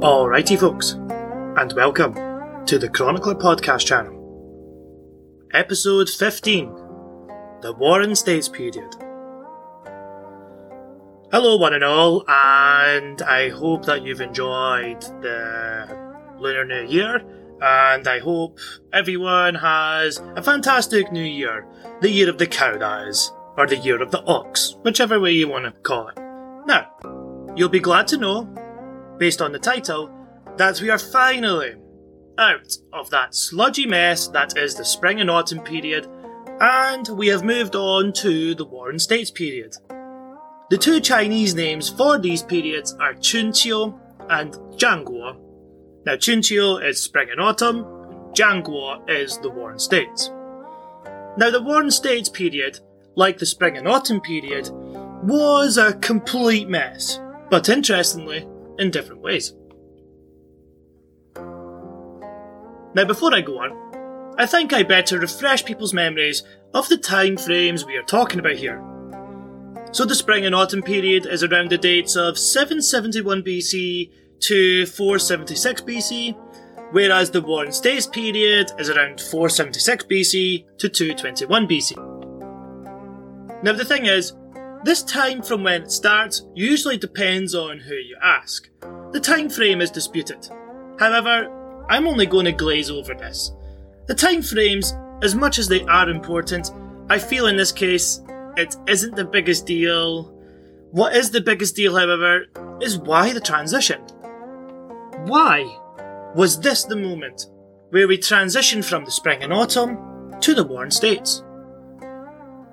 Alrighty folks, and welcome to the Chronicler Podcast Channel. Episode 15, The Warring States Period. Hello one and all, and I hope that you've enjoyed the Lunar New Year, and I hope everyone has a fantastic New Year. The Year of the Cow, that is, or the Year of the Ox, whichever way you want to call it. Now, you'll be glad to know, based on the title, that we are finally out of that sludgy mess that is the Spring and Autumn period, and we have moved on to the Warring States period. The two Chinese names for these periods are Chunqiu and Zhanguo. Now, Chunqiu is Spring and Autumn, Zhanguo is the Warring States. Now, the Warring States period, like the Spring and Autumn period, was a complete mess, but interestingly, in different ways. Now, before I go on, I think I better refresh people's memories of the time frames we are talking about here. So the Spring and Autumn period is around the dates of 771 BC to 476 BC, whereas the Warring States period is around 476 BC to 221 BC. Now the thing is, this time from when it starts usually depends on who you ask. The time frame is disputed. However, I'm only going to glaze over this. The time frames, as much as they are important, I feel in this case it isn't the biggest deal. What is the biggest deal, however, is why the transition? Why was this the moment where we transitioned from the Spring and Autumn to the Warring States?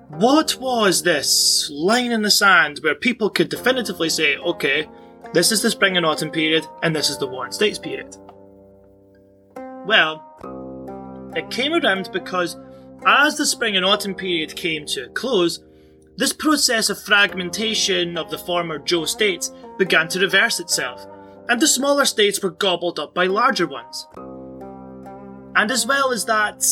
What was this line in the sand where people could definitively say, okay, this is the Spring and Autumn period and this is the Warring States period? Well, it came around because as the Spring and Autumn period came to a close, this process of fragmentation of the former Zhou states began to reverse itself, and the smaller states were gobbled up by larger ones. And as well as that,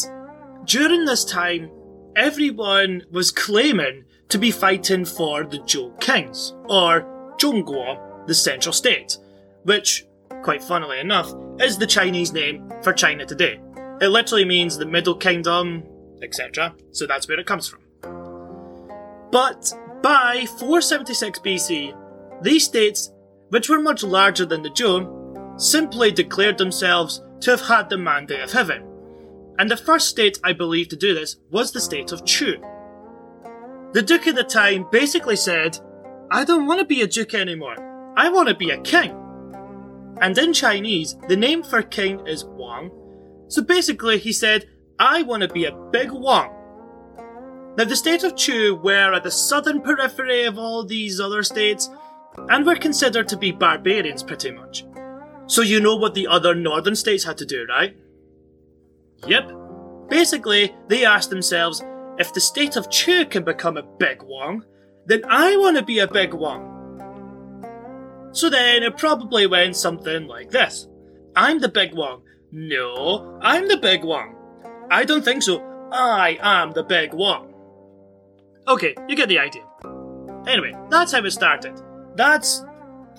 during this time, everyone was claiming to be fighting for the Zhou kings, or Zhongguo, the central state, which, quite funnily enough, is the Chinese name for China today. It literally means the Middle Kingdom, etc., so that's where it comes from. But by 476 BC, these states, which were much larger than the Zhou, simply declared themselves to have had the mandate of heaven. And the first state, I believe, to do this was the state of Chu. The Duke at the time basically said, I don't want to be a Duke anymore, I want to be a king. And in Chinese, the name for king is Wang. So basically he said, I want to be a big Wang. Now the state of Chu were at the southern periphery of all these other states and were considered to be barbarians pretty much. So you know what the other northern states had to do, right? Yep. Basically, they asked themselves, if the state of Chu can become a big Wang, then I want to be a big Wang. So then it probably went something like this. I'm the big Wang. No, I'm the big Wang. I don't think so. I am the big Wang. Okay, you get the idea. Anyway, that's how it started. That's,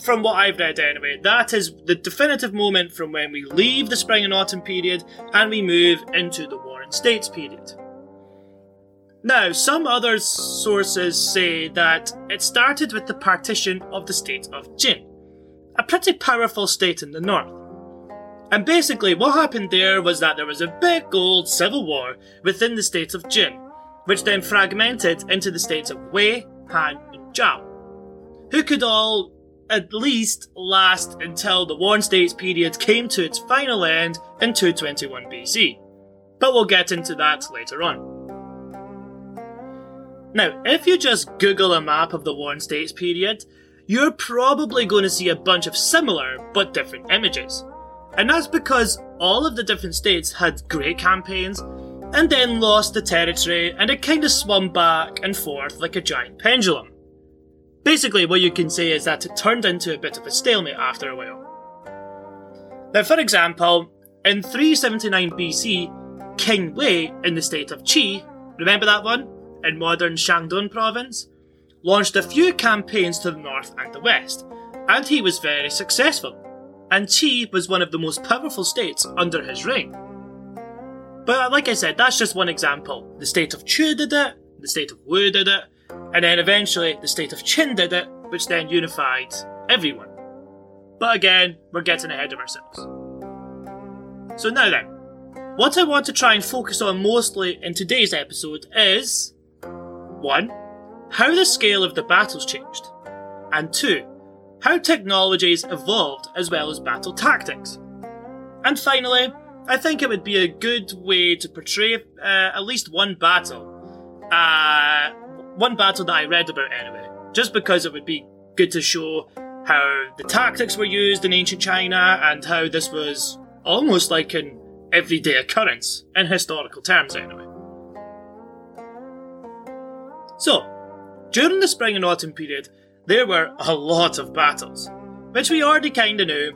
from what I've read anyway, that is the definitive moment from when we leave the Spring and Autumn period and we move into the Warring States period. Now, some other sources say that it started with the partition of the state of Jin, a pretty powerful state in the north. And basically what happened there was that there was a big old civil war within the state of Jin, which then fragmented into the states of Wei, Han and Zhao, who could all at least last until the Warring States period came to its final end in 221 BC. But we'll get into that later on. Now, if you just Google a map of the Warring States period, you're probably going to see a bunch of similar but different images. And that's because all of the different states had great campaigns and then lost the territory, and it kind of swung back and forth like a giant pendulum. Basically, what you can say is that it turned into a bit of a stalemate after a while. Now, for example, in 379 BC, King Wei in the state of Qi, remember that one, in modern Shandong province, launched a few campaigns to the north and the west, and he was very successful. and Qi was one of the most powerful states under his reign. But like I said, that's just one example. The state of Chu did it, the state of Wu did it, and then eventually the state of Qin did it, which then unified everyone. But again, we're getting ahead of ourselves. So now then, what I want to try and focus on mostly in today's episode is 1. How the scale of the battles changed, and 2. How technologies evolved as well as battle tactics. And finally, I think it would be a good way to portray at least one battle. One battle that I read about anyway, just because it would be good to show how the tactics were used in ancient China and how this was almost like an everyday occurrence, in historical terms anyway. So, during the Spring and Autumn period, there were a lot of battles, which we already kinda knew,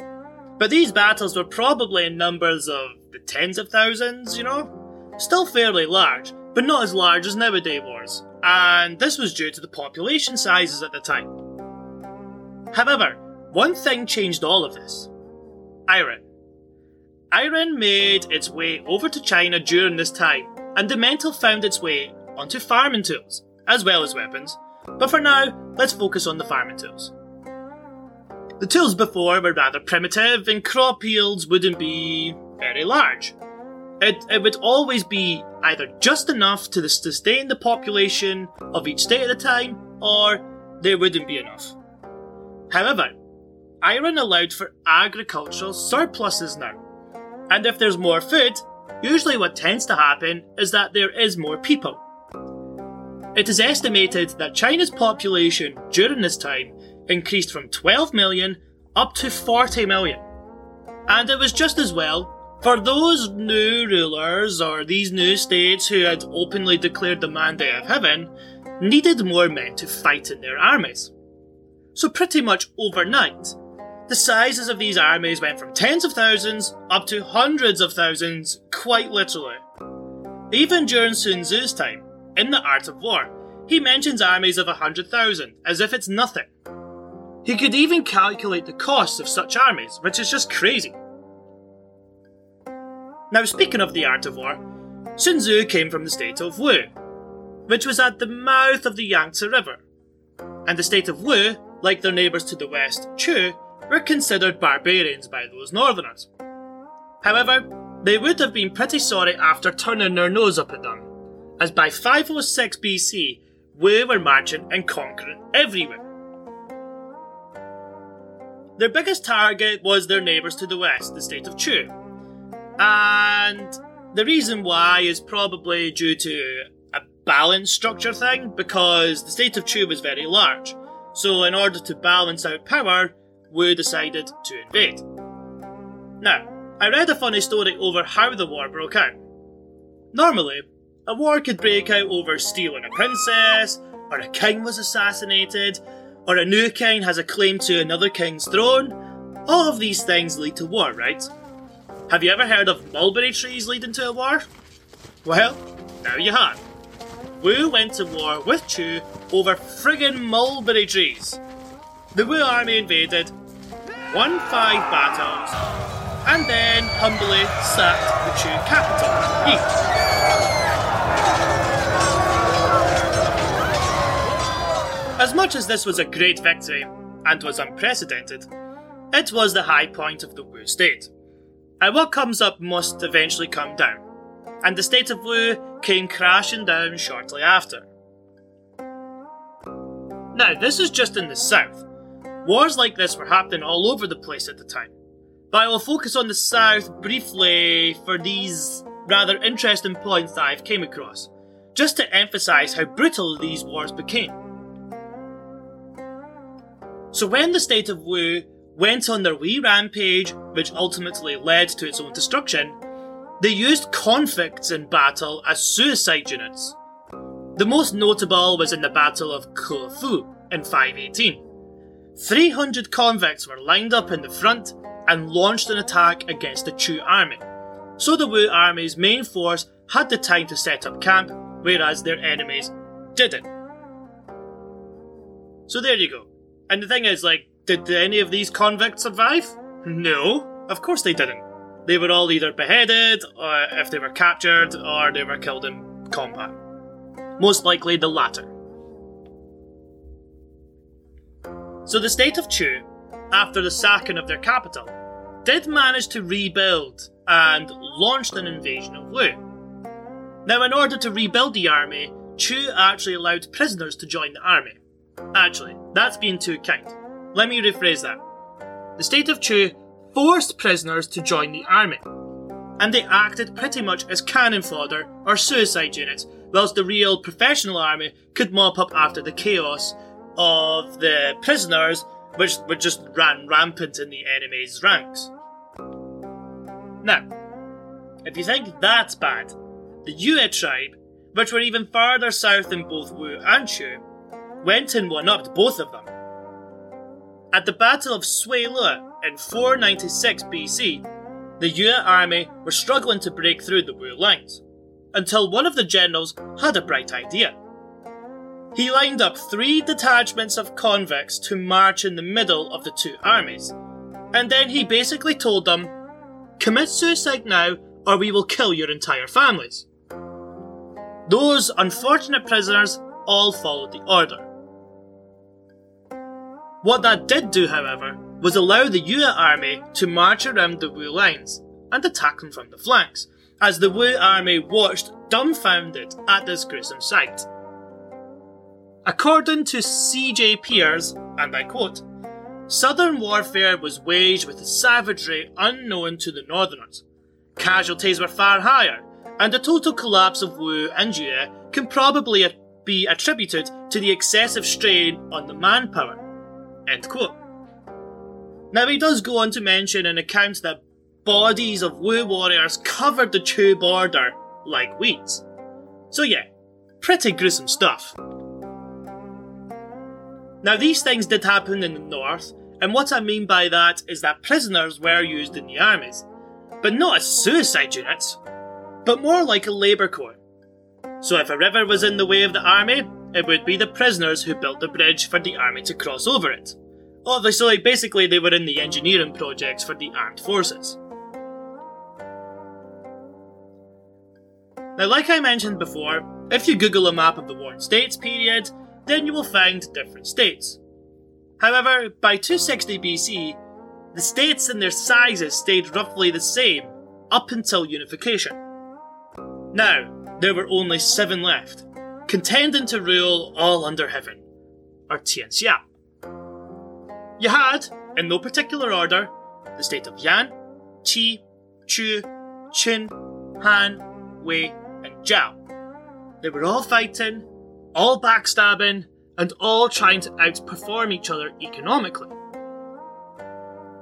but these battles were probably in numbers of the tens of thousands, you know? Still fairly large, but not as large as nowadays wars, and this was due to the population sizes at the time. However, one thing changed all of this. Iron. Iron made its way over to China during this time, and the metal found its way onto farming tools, as well as weapons, but for now, let's focus on the farming tools. The tools before were rather primitive, and crop yields wouldn't be very large. It would always be either just enough to sustain the population of each state at the time, or there wouldn't be enough. However, iron allowed for agricultural surpluses now, and if there's more food, usually what tends to happen is that there is more people. It is estimated that China's population during this time increased from 12 million up to 40 million, and it was just as well. For those new rulers, or these new states who had openly declared the mandate of heaven, needed more men to fight in their armies. So pretty much overnight, the sizes of these armies went from tens of thousands up to hundreds of thousands, quite literally. Even during Sun Tzu's time, in The Art of War, he mentions armies of 100,000, as if it's nothing. He could even calculate the costs of such armies, which is just crazy. Now, speaking of The Art of War, Sun Tzu came from the state of Wu, which was at the mouth of the Yangtze River, and the state of Wu, like their neighbours to the west, Chu, were considered barbarians by those northerners. However, they would have been pretty sorry after turning their nose up at them, as by 506 BC, Wu were marching and conquering everywhere. Their biggest target was their neighbours to the west, the state of Chu. And the reason why is probably due to a balance structure thing, because the state of Chu was very large. So in order to balance out power, Wu decided to invade. Now, I read a funny story over how the war broke out. Normally, a war could break out over stealing a princess, or a king was assassinated, or a new king has a claim to another king's throne. All of these things lead to war, right? Have you ever heard of mulberry trees leading to a war? Well, now you have. Wu went to war with Chu over friggin' mulberry trees. The Wu army invaded, won 5 battles, and then humbly sacked the Chu capital, Yi. As much as this was a great victory, and was unprecedented, it was the high point of the Wu state. And what comes up must eventually come down, and the state of Wu came crashing down shortly after. Now, this is just in the south. Wars like this were happening all over the place at the time, but I will focus on the south briefly for these rather interesting points that I've came across, just to emphasise how brutal these wars became. So when the state of Wu went on their Wei rampage, which ultimately led to its own destruction, they used conflicts in battle as suicide units. The most notable was in the Battle of Kofu in 518. 300 convicts were lined up in the front and launched an attack against the Chu army, so the Wu army's main force had the time to set up camp, whereas their enemies didn't. So there you go. And the thing is, did any of these convicts survive? No, of course they didn't. They were all either beheaded, or if they were captured, or they were killed in combat. Most likely the latter. So the state of Chu, after the sacking of their capital, did manage to rebuild and launched an invasion of Wu. Now, in order to rebuild the army, Chu actually allowed prisoners to join the army. Actually, that's being too kind. Let me rephrase that. The state of Chu forced prisoners to join the army, and they acted pretty much as cannon fodder or suicide units, whilst the real professional army could mop up after the chaos of the prisoners, which just ran rampant in the enemy's ranks. Now, if you think that's bad, the Yue tribe, which were even further south than both Wu and Chu, went and one-upped both of them. At the Battle of Sui Lua in 496 BC, the Yue army were struggling to break through the Wu lines, until one of the generals had a bright idea. He lined up 3 detachments of convicts to march in the middle of the two armies, and then he basically told them, "Commit suicide now, or we will kill your entire families." Those unfortunate prisoners all followed the order. What that did do, however, was allow the Yue army to march around the Wu lines and attack them from the flanks, as the Wu army watched dumbfounded at this gruesome sight. According to C. J. Pierce, and I quote, "Southern warfare was waged with a savagery unknown to the Northerners. Casualties were far higher, and the total collapse of Wu and Yue can probably be attributed to the excessive strain on the manpower." End quote. Now, he does go on to mention and account that bodies of Wu warriors covered the Chu border like weeds. So yeah, pretty gruesome stuff. Now, these things did happen in the north, and what I mean by that is that prisoners were used in the armies, but not as suicide units, but more like a labour corps. So if a river was in the way of the army, it would be the prisoners who built the bridge for the army to cross over it. Obviously, basically they were in the engineering projects for the armed forces. Now, like I mentioned before, if you Google a map of the Warring States period, then you will find different states. However, by 260 BC, the states and their sizes stayed roughly the same up until unification. Now, there were only 7 left, contending to rule all under heaven, or Tianxia. You had, in no particular order, the state of Yan, Qi, Chu, Qin, Han, Wei, and Zhao. They were all fighting, all backstabbing, and all trying to outperform each other economically.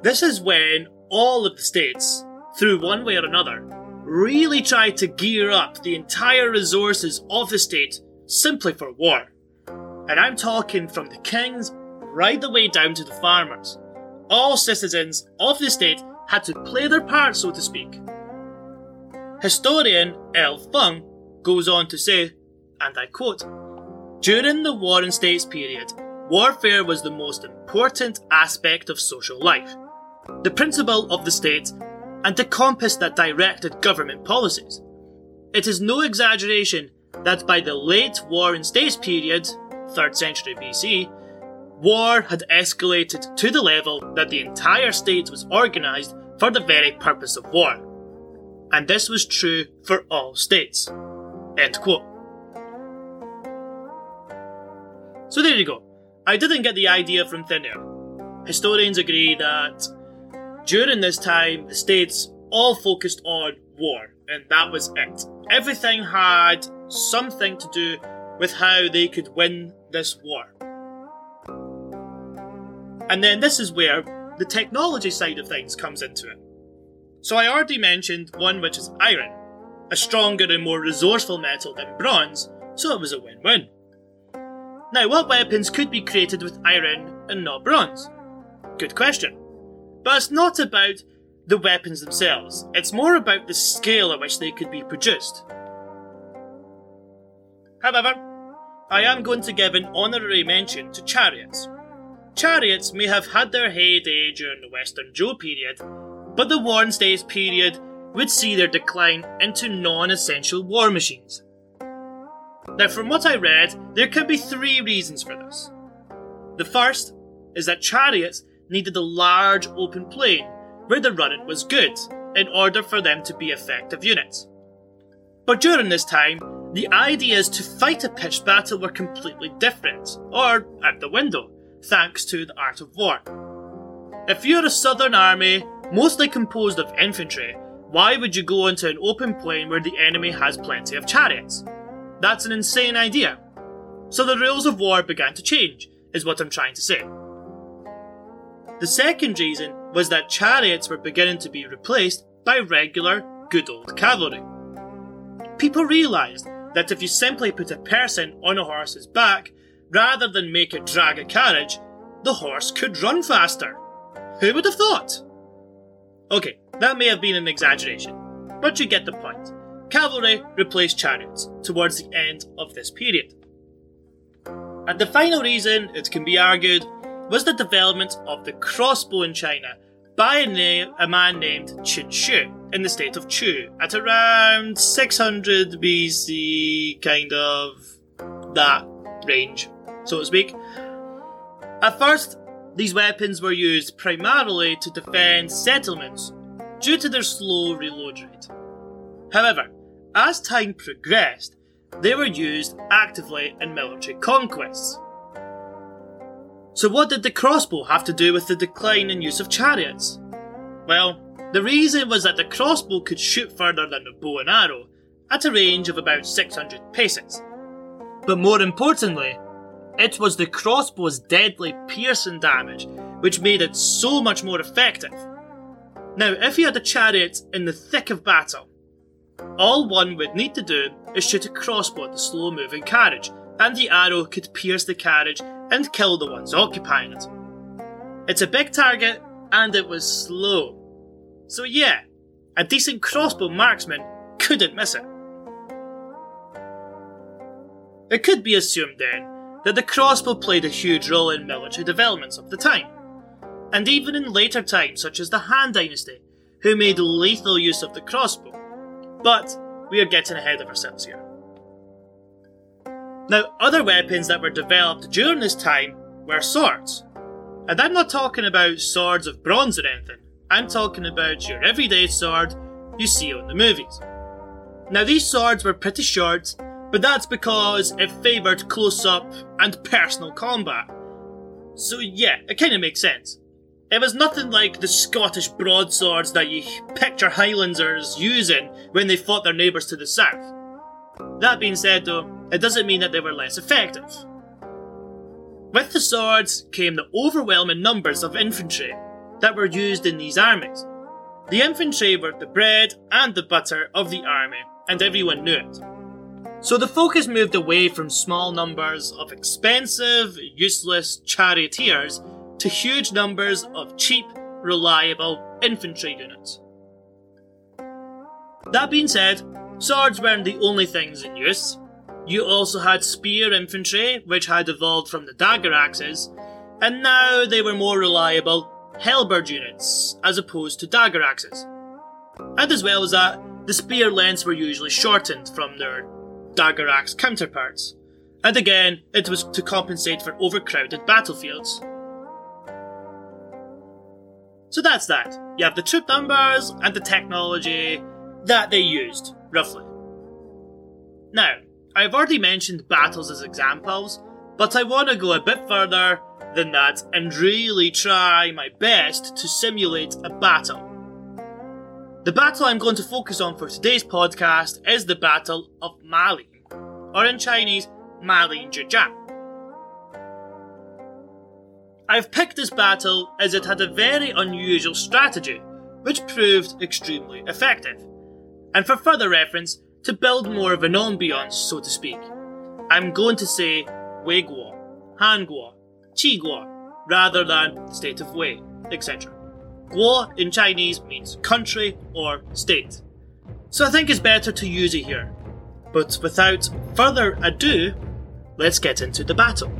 This is when all of the states, through one way or another, really tried to gear up the entire resources of the state simply for war. And I'm talking from the kings right the way down to the farmers. All citizens of the state had to play their part, so to speak. Historian El Feng goes on to say, and I quote, "During the Warring States period, warfare was the most important aspect of social life, the principle of the state, and the compass that directed government policies. It is no exaggeration that by the late Warring States period, 3rd century BC, war had escalated to the level that the entire state was organised for the very purpose of war. And this was true for all states." End quote. So there you go. I didn't get the idea from thin air. Historians agree that during this time, the states all focused on war, and that was it. Everything had something to do with how they could win this war. And then this is where the technology side of things comes into it. So I already mentioned one, which is iron, a stronger and more resourceful metal than bronze, so it was a win-win. Now, what weapons could be created with iron and not bronze? Good question. But it's not about the weapons themselves, it's more about the scale at which they could be produced. However, I am going to give an honorary mention to chariots. Chariots may have had their heyday during the Western Zhou period, but the Warring States period would see their decline into non-essential war machines. Now, from what I read, there could be three reasons for this. The first is that chariots needed a large open plain where the running was good in order for them to be effective units. But during this time, the ideas to fight a pitched battle were completely different, or out the window, thanks to the art of war. If you're a southern army, mostly composed of infantry, why would you go into an open plain where the enemy has plenty of chariots? That's an insane idea. So the rules of war began to change, is what I'm trying to say. The second reason was that chariots were beginning to be replaced by regular, good old cavalry. People realised that if you simply put a person on a horse's back, rather than make it drag a carriage, the horse could run faster. Who would have thought? Okay, that may have been an exaggeration, but you get the point. Cavalry replaced chariots towards the end of this period. And the final reason, it can be argued, was the development of the crossbow in China by a man named Chunqiu in the state of Chu at around 600 BC, kind of that range, so to speak. At first, these weapons were used primarily to defend settlements due to their slow reload rate. However, as time progressed, they were used actively in military conquests. So what did the crossbow have to do with the decline in use of chariots? Well, the reason was that the crossbow could shoot further than the bow and arrow, at a range of about 600 paces. But more importantly, it was the crossbow's deadly piercing damage which made it so much more effective. Now, if you had a chariot in the thick of battle, all one would need to do is shoot a crossbow at the slow-moving carriage, and the arrow could pierce the carriage and kill the ones occupying it. It's a big target, and it was slow. So yeah, a decent crossbow marksman couldn't miss it. It could be assumed then that the crossbow played a huge role in military developments of the time, and even in later times such as the Han dynasty, who made lethal use of the crossbow. But we are getting ahead of ourselves here. Now, other weapons that were developed during this time were swords. And I'm not talking about swords of bronze or anything. I'm talking about your everyday sword you see on the movies. Now, these swords were pretty short, but that's because it favoured close-up and personal combat. So yeah, it kind of makes sense. It was nothing like the Scottish broadswords that you picture Highlanders using when they fought their neighbours to the south. That being said though, it doesn't mean that they were less effective. With the swords came the overwhelming numbers of infantry that were used in these armies. The infantry were the bread and the butter of the army, and everyone knew it. So the focus moved away from small numbers of expensive, useless charioteers to huge numbers of cheap, reliable infantry units. That being said, swords weren't the only things in use. You also had spear infantry, which had evolved from the dagger axes, and now they were more reliable halberd units, as opposed to dagger axes. And as well as that, the spear lengths were usually shortened from their dagger axe counterparts, and again, it was to compensate for overcrowded battlefields. So that's that. You have the troop numbers and the technology that they used, roughly. Now, I've already mentioned battles as examples, but I want to go a bit further than that and really try my best to simulate a battle. The battle I'm going to focus on for today's podcast is the Battle of Malin, or in Chinese, Malin Zhejiang. I've picked this battle as it had a very unusual strategy, which proved extremely effective. And for further reference, to build more of an ambience, so to speak, I'm going to say Wei Guo, Han Guo, Qi Guo, rather than the state of Wei, etc. Guo in Chinese means country or state. So I think it's better to use it here. But without further ado, let's get into the battle.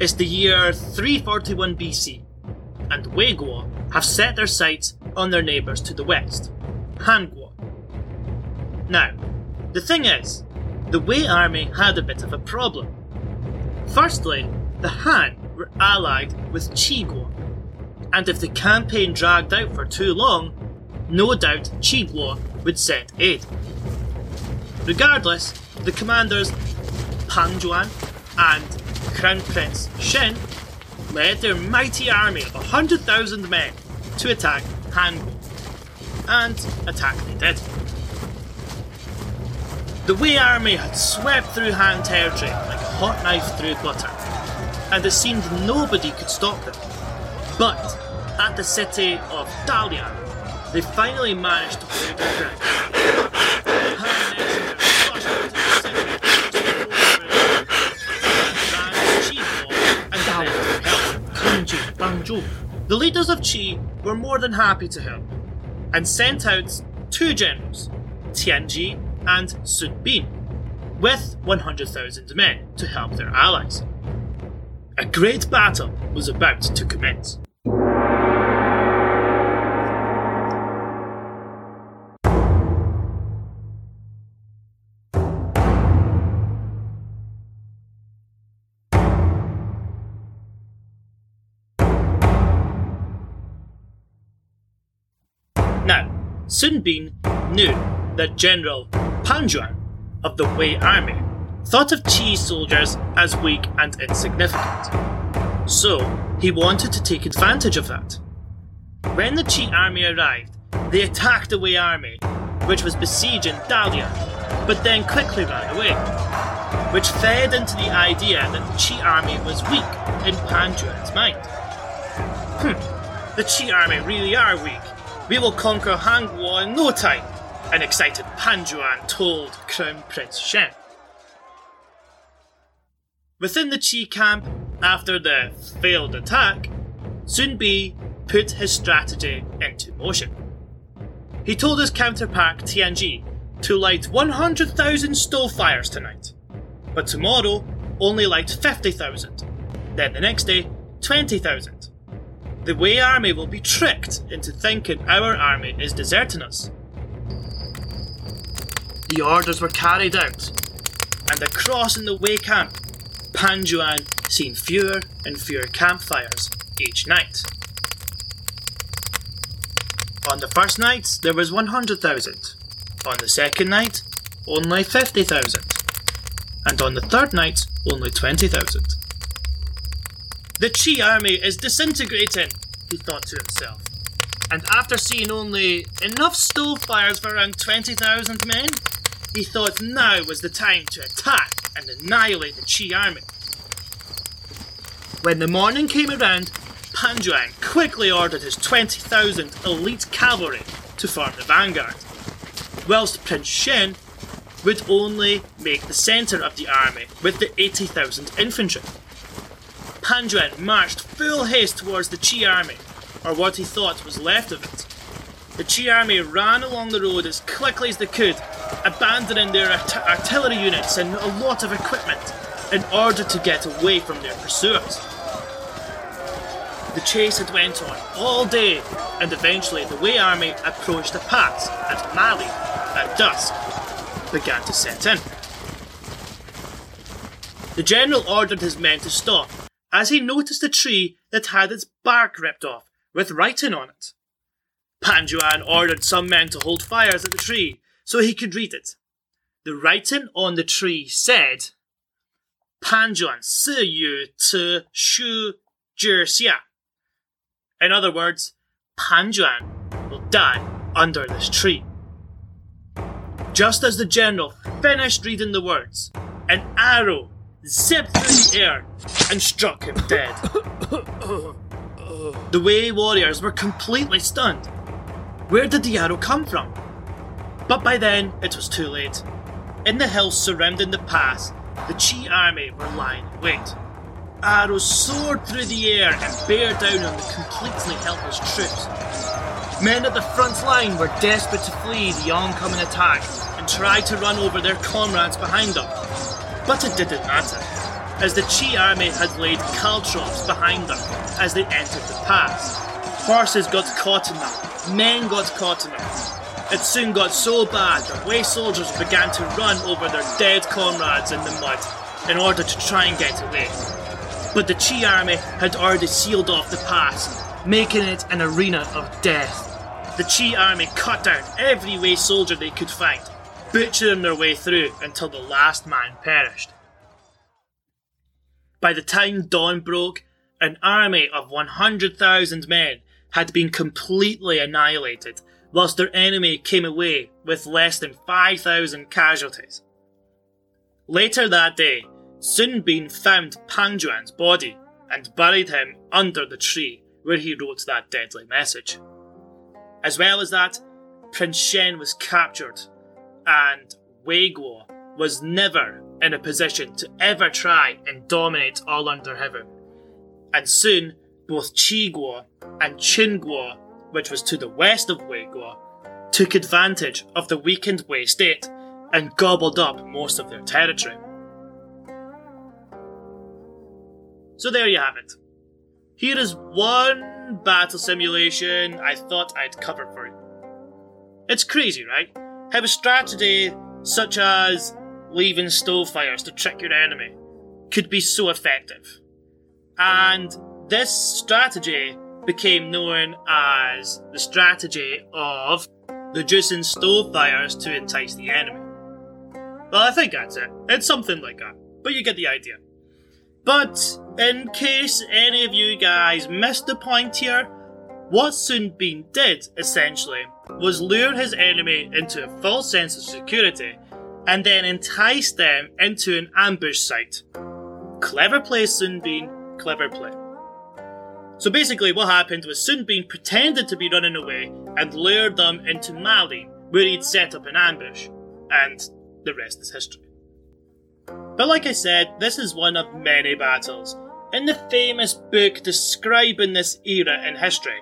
is the year 341 BC, and Wei Guo have set their sights on their neighbours to the west, Han Guo. Now, the thing is, the Wei army had a bit of a problem. Firstly, the Han were allied with Qi Guo, and if the campaign dragged out for too long, no doubt Qi Guo would send aid. Regardless, the commanders Pang Juan and Crown Prince Shen led their mighty army of 100,000 men to attack Han Guo, and attack they did. The Wei army had swept through Han territory like a hot knife through butter, and it seemed nobody could stop them. But at the city of Daliang, they finally managed to break the ground. Han messenger rushed into the city, took over and ran to Qi Guo and offered help from Tianji, Bangzhou. The leaders of Qi were more than happy to help, and sent out two generals, Tianji and Sun Bin, with 100,000 men to help their allies. A great battle was about to commence. Sun Bin knew that General Pang Juan of the Wei army thought of Qi's soldiers as weak and insignificant, so he wanted to take advantage of that. When the Qi army arrived, they attacked the Wei army, which was besieging Dalian, but then quickly ran away, which fed into the idea that the Qi army was weak in Pang Juan's mind. The Qi army really are weak. We will conquer Han Guo in no time, an excited Pang Juan told Crown Prince Shen. Within the Qi camp, after the failed attack, Sun Bin put his strategy into motion. He told his counterpart Tianji to light 100,000 stove fires tonight, but tomorrow only light 50,000, then the next day 20,000. The Wei army will be tricked into thinking our army is deserting us. The orders were carried out, and across in the Wei camp, Pang Juan seen fewer and fewer campfires each night. On the first night, there was 100,000. On the second night, only 50,000. And on the third night, only 20,000. The Qi army is disintegrating, he thought to himself, and after seeing only enough stove fires for around 20,000 men, he thought now was the time to attack and annihilate the Qi army. When the morning came around, Pang Juan quickly ordered his 20,000 elite cavalry to form the vanguard, whilst Prince Shen would only make the centre of the army with the 80,000 infantry. Pang Juan marched full haste towards the Qi army, or what he thought was left of it. The Qi army ran along the road as quickly as they could, abandoning their artillery units and a lot of equipment in order to get away from their pursuers. The chase had went on all day, and eventually the Wei army approached a pass, and Mali, at dusk, began to set in. The general ordered his men to stop, as he noticed a tree that had its bark ripped off, with writing on it. Pang Juan ordered some men to hold fires at the tree, so he could read it. The writing on the tree said, Pang Juan Si Yu Te Shu Jir Xia. In other words, Pang Juan will die under this tree. Just as the general finished reading the words, an arrow zipped through the air and struck him dead. The Wei warriors were completely stunned. Where did the arrow come from? But by then, it was too late. In the hills surrounding the pass, the Qi army were lying in wait. Arrows soared through the air and bear down on the completely helpless troops. Men at the front line were desperate to flee the oncoming attack and tried to run over their comrades behind them. But it didn't matter. as the Qi army had laid kal traps behind them as they entered the pass. Horses got caught in them, men got caught in them. It soon got so bad that Wei soldiers began to run over their dead comrades in the mud in order to try and get away. But the Qi army had already sealed off the pass, making it an arena of death. The Qi army cut down every Wei soldier they could find, butchering their way through until the last man perished. By the time dawn broke, an army of 100,000 men had been completely annihilated, whilst their enemy came away with less than 5,000 casualties. Later that day, Sun Bin found Pang Juan's body and buried him under the tree where he wrote that deadly message. As well as that, Prince Shen was captured, and Wei Guo was never in a position to ever try and dominate all under heaven. And soon, both Qi Guo and Qin Guo, which was to the west of Wei Guo, took advantage of the weakened Wei state and gobbled up most of their territory. So there you have it. Here is one battle simulation I thought I'd cover for you. It's crazy, right? Have a strategy such as leaving stove fires to trick your enemy could be so effective. And this strategy became known as the strategy of reducing stove fires to entice the enemy. Well, I think that's it. It's something like that, but you get the idea. But in case any of you guys missed the point here, what Sun Bin did, essentially, was lure his enemy into a false sense of security and then entice them into an ambush site. Clever play, Sun Bin, clever play. So basically what happened was Sun Bin pretended to be running away and lured them into Mali, where he'd set up an ambush, and the rest is history. But like I said, this is one of many battles in the famous book describing this era in history,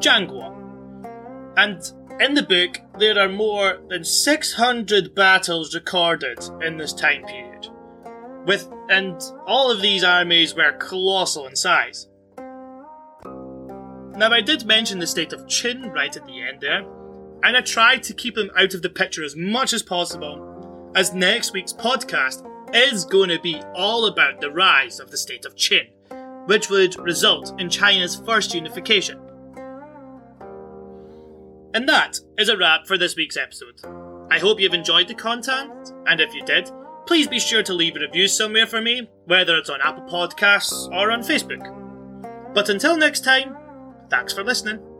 Zhanguo. And in the book, there are more than 600 battles recorded in this time period, and all of these armies were colossal in size. Now, I did mention the state of Qin right at the end there, and I tried to keep him out of the picture as much as possible, as next week's podcast is going to be all about the rise of the state of Qin, which would result in China's first unification. And that is a wrap for this week's episode. I hope you've enjoyed the content, and if you did, please be sure to leave a review somewhere for me, whether it's on Apple Podcasts or on Facebook. But until next time, thanks for listening.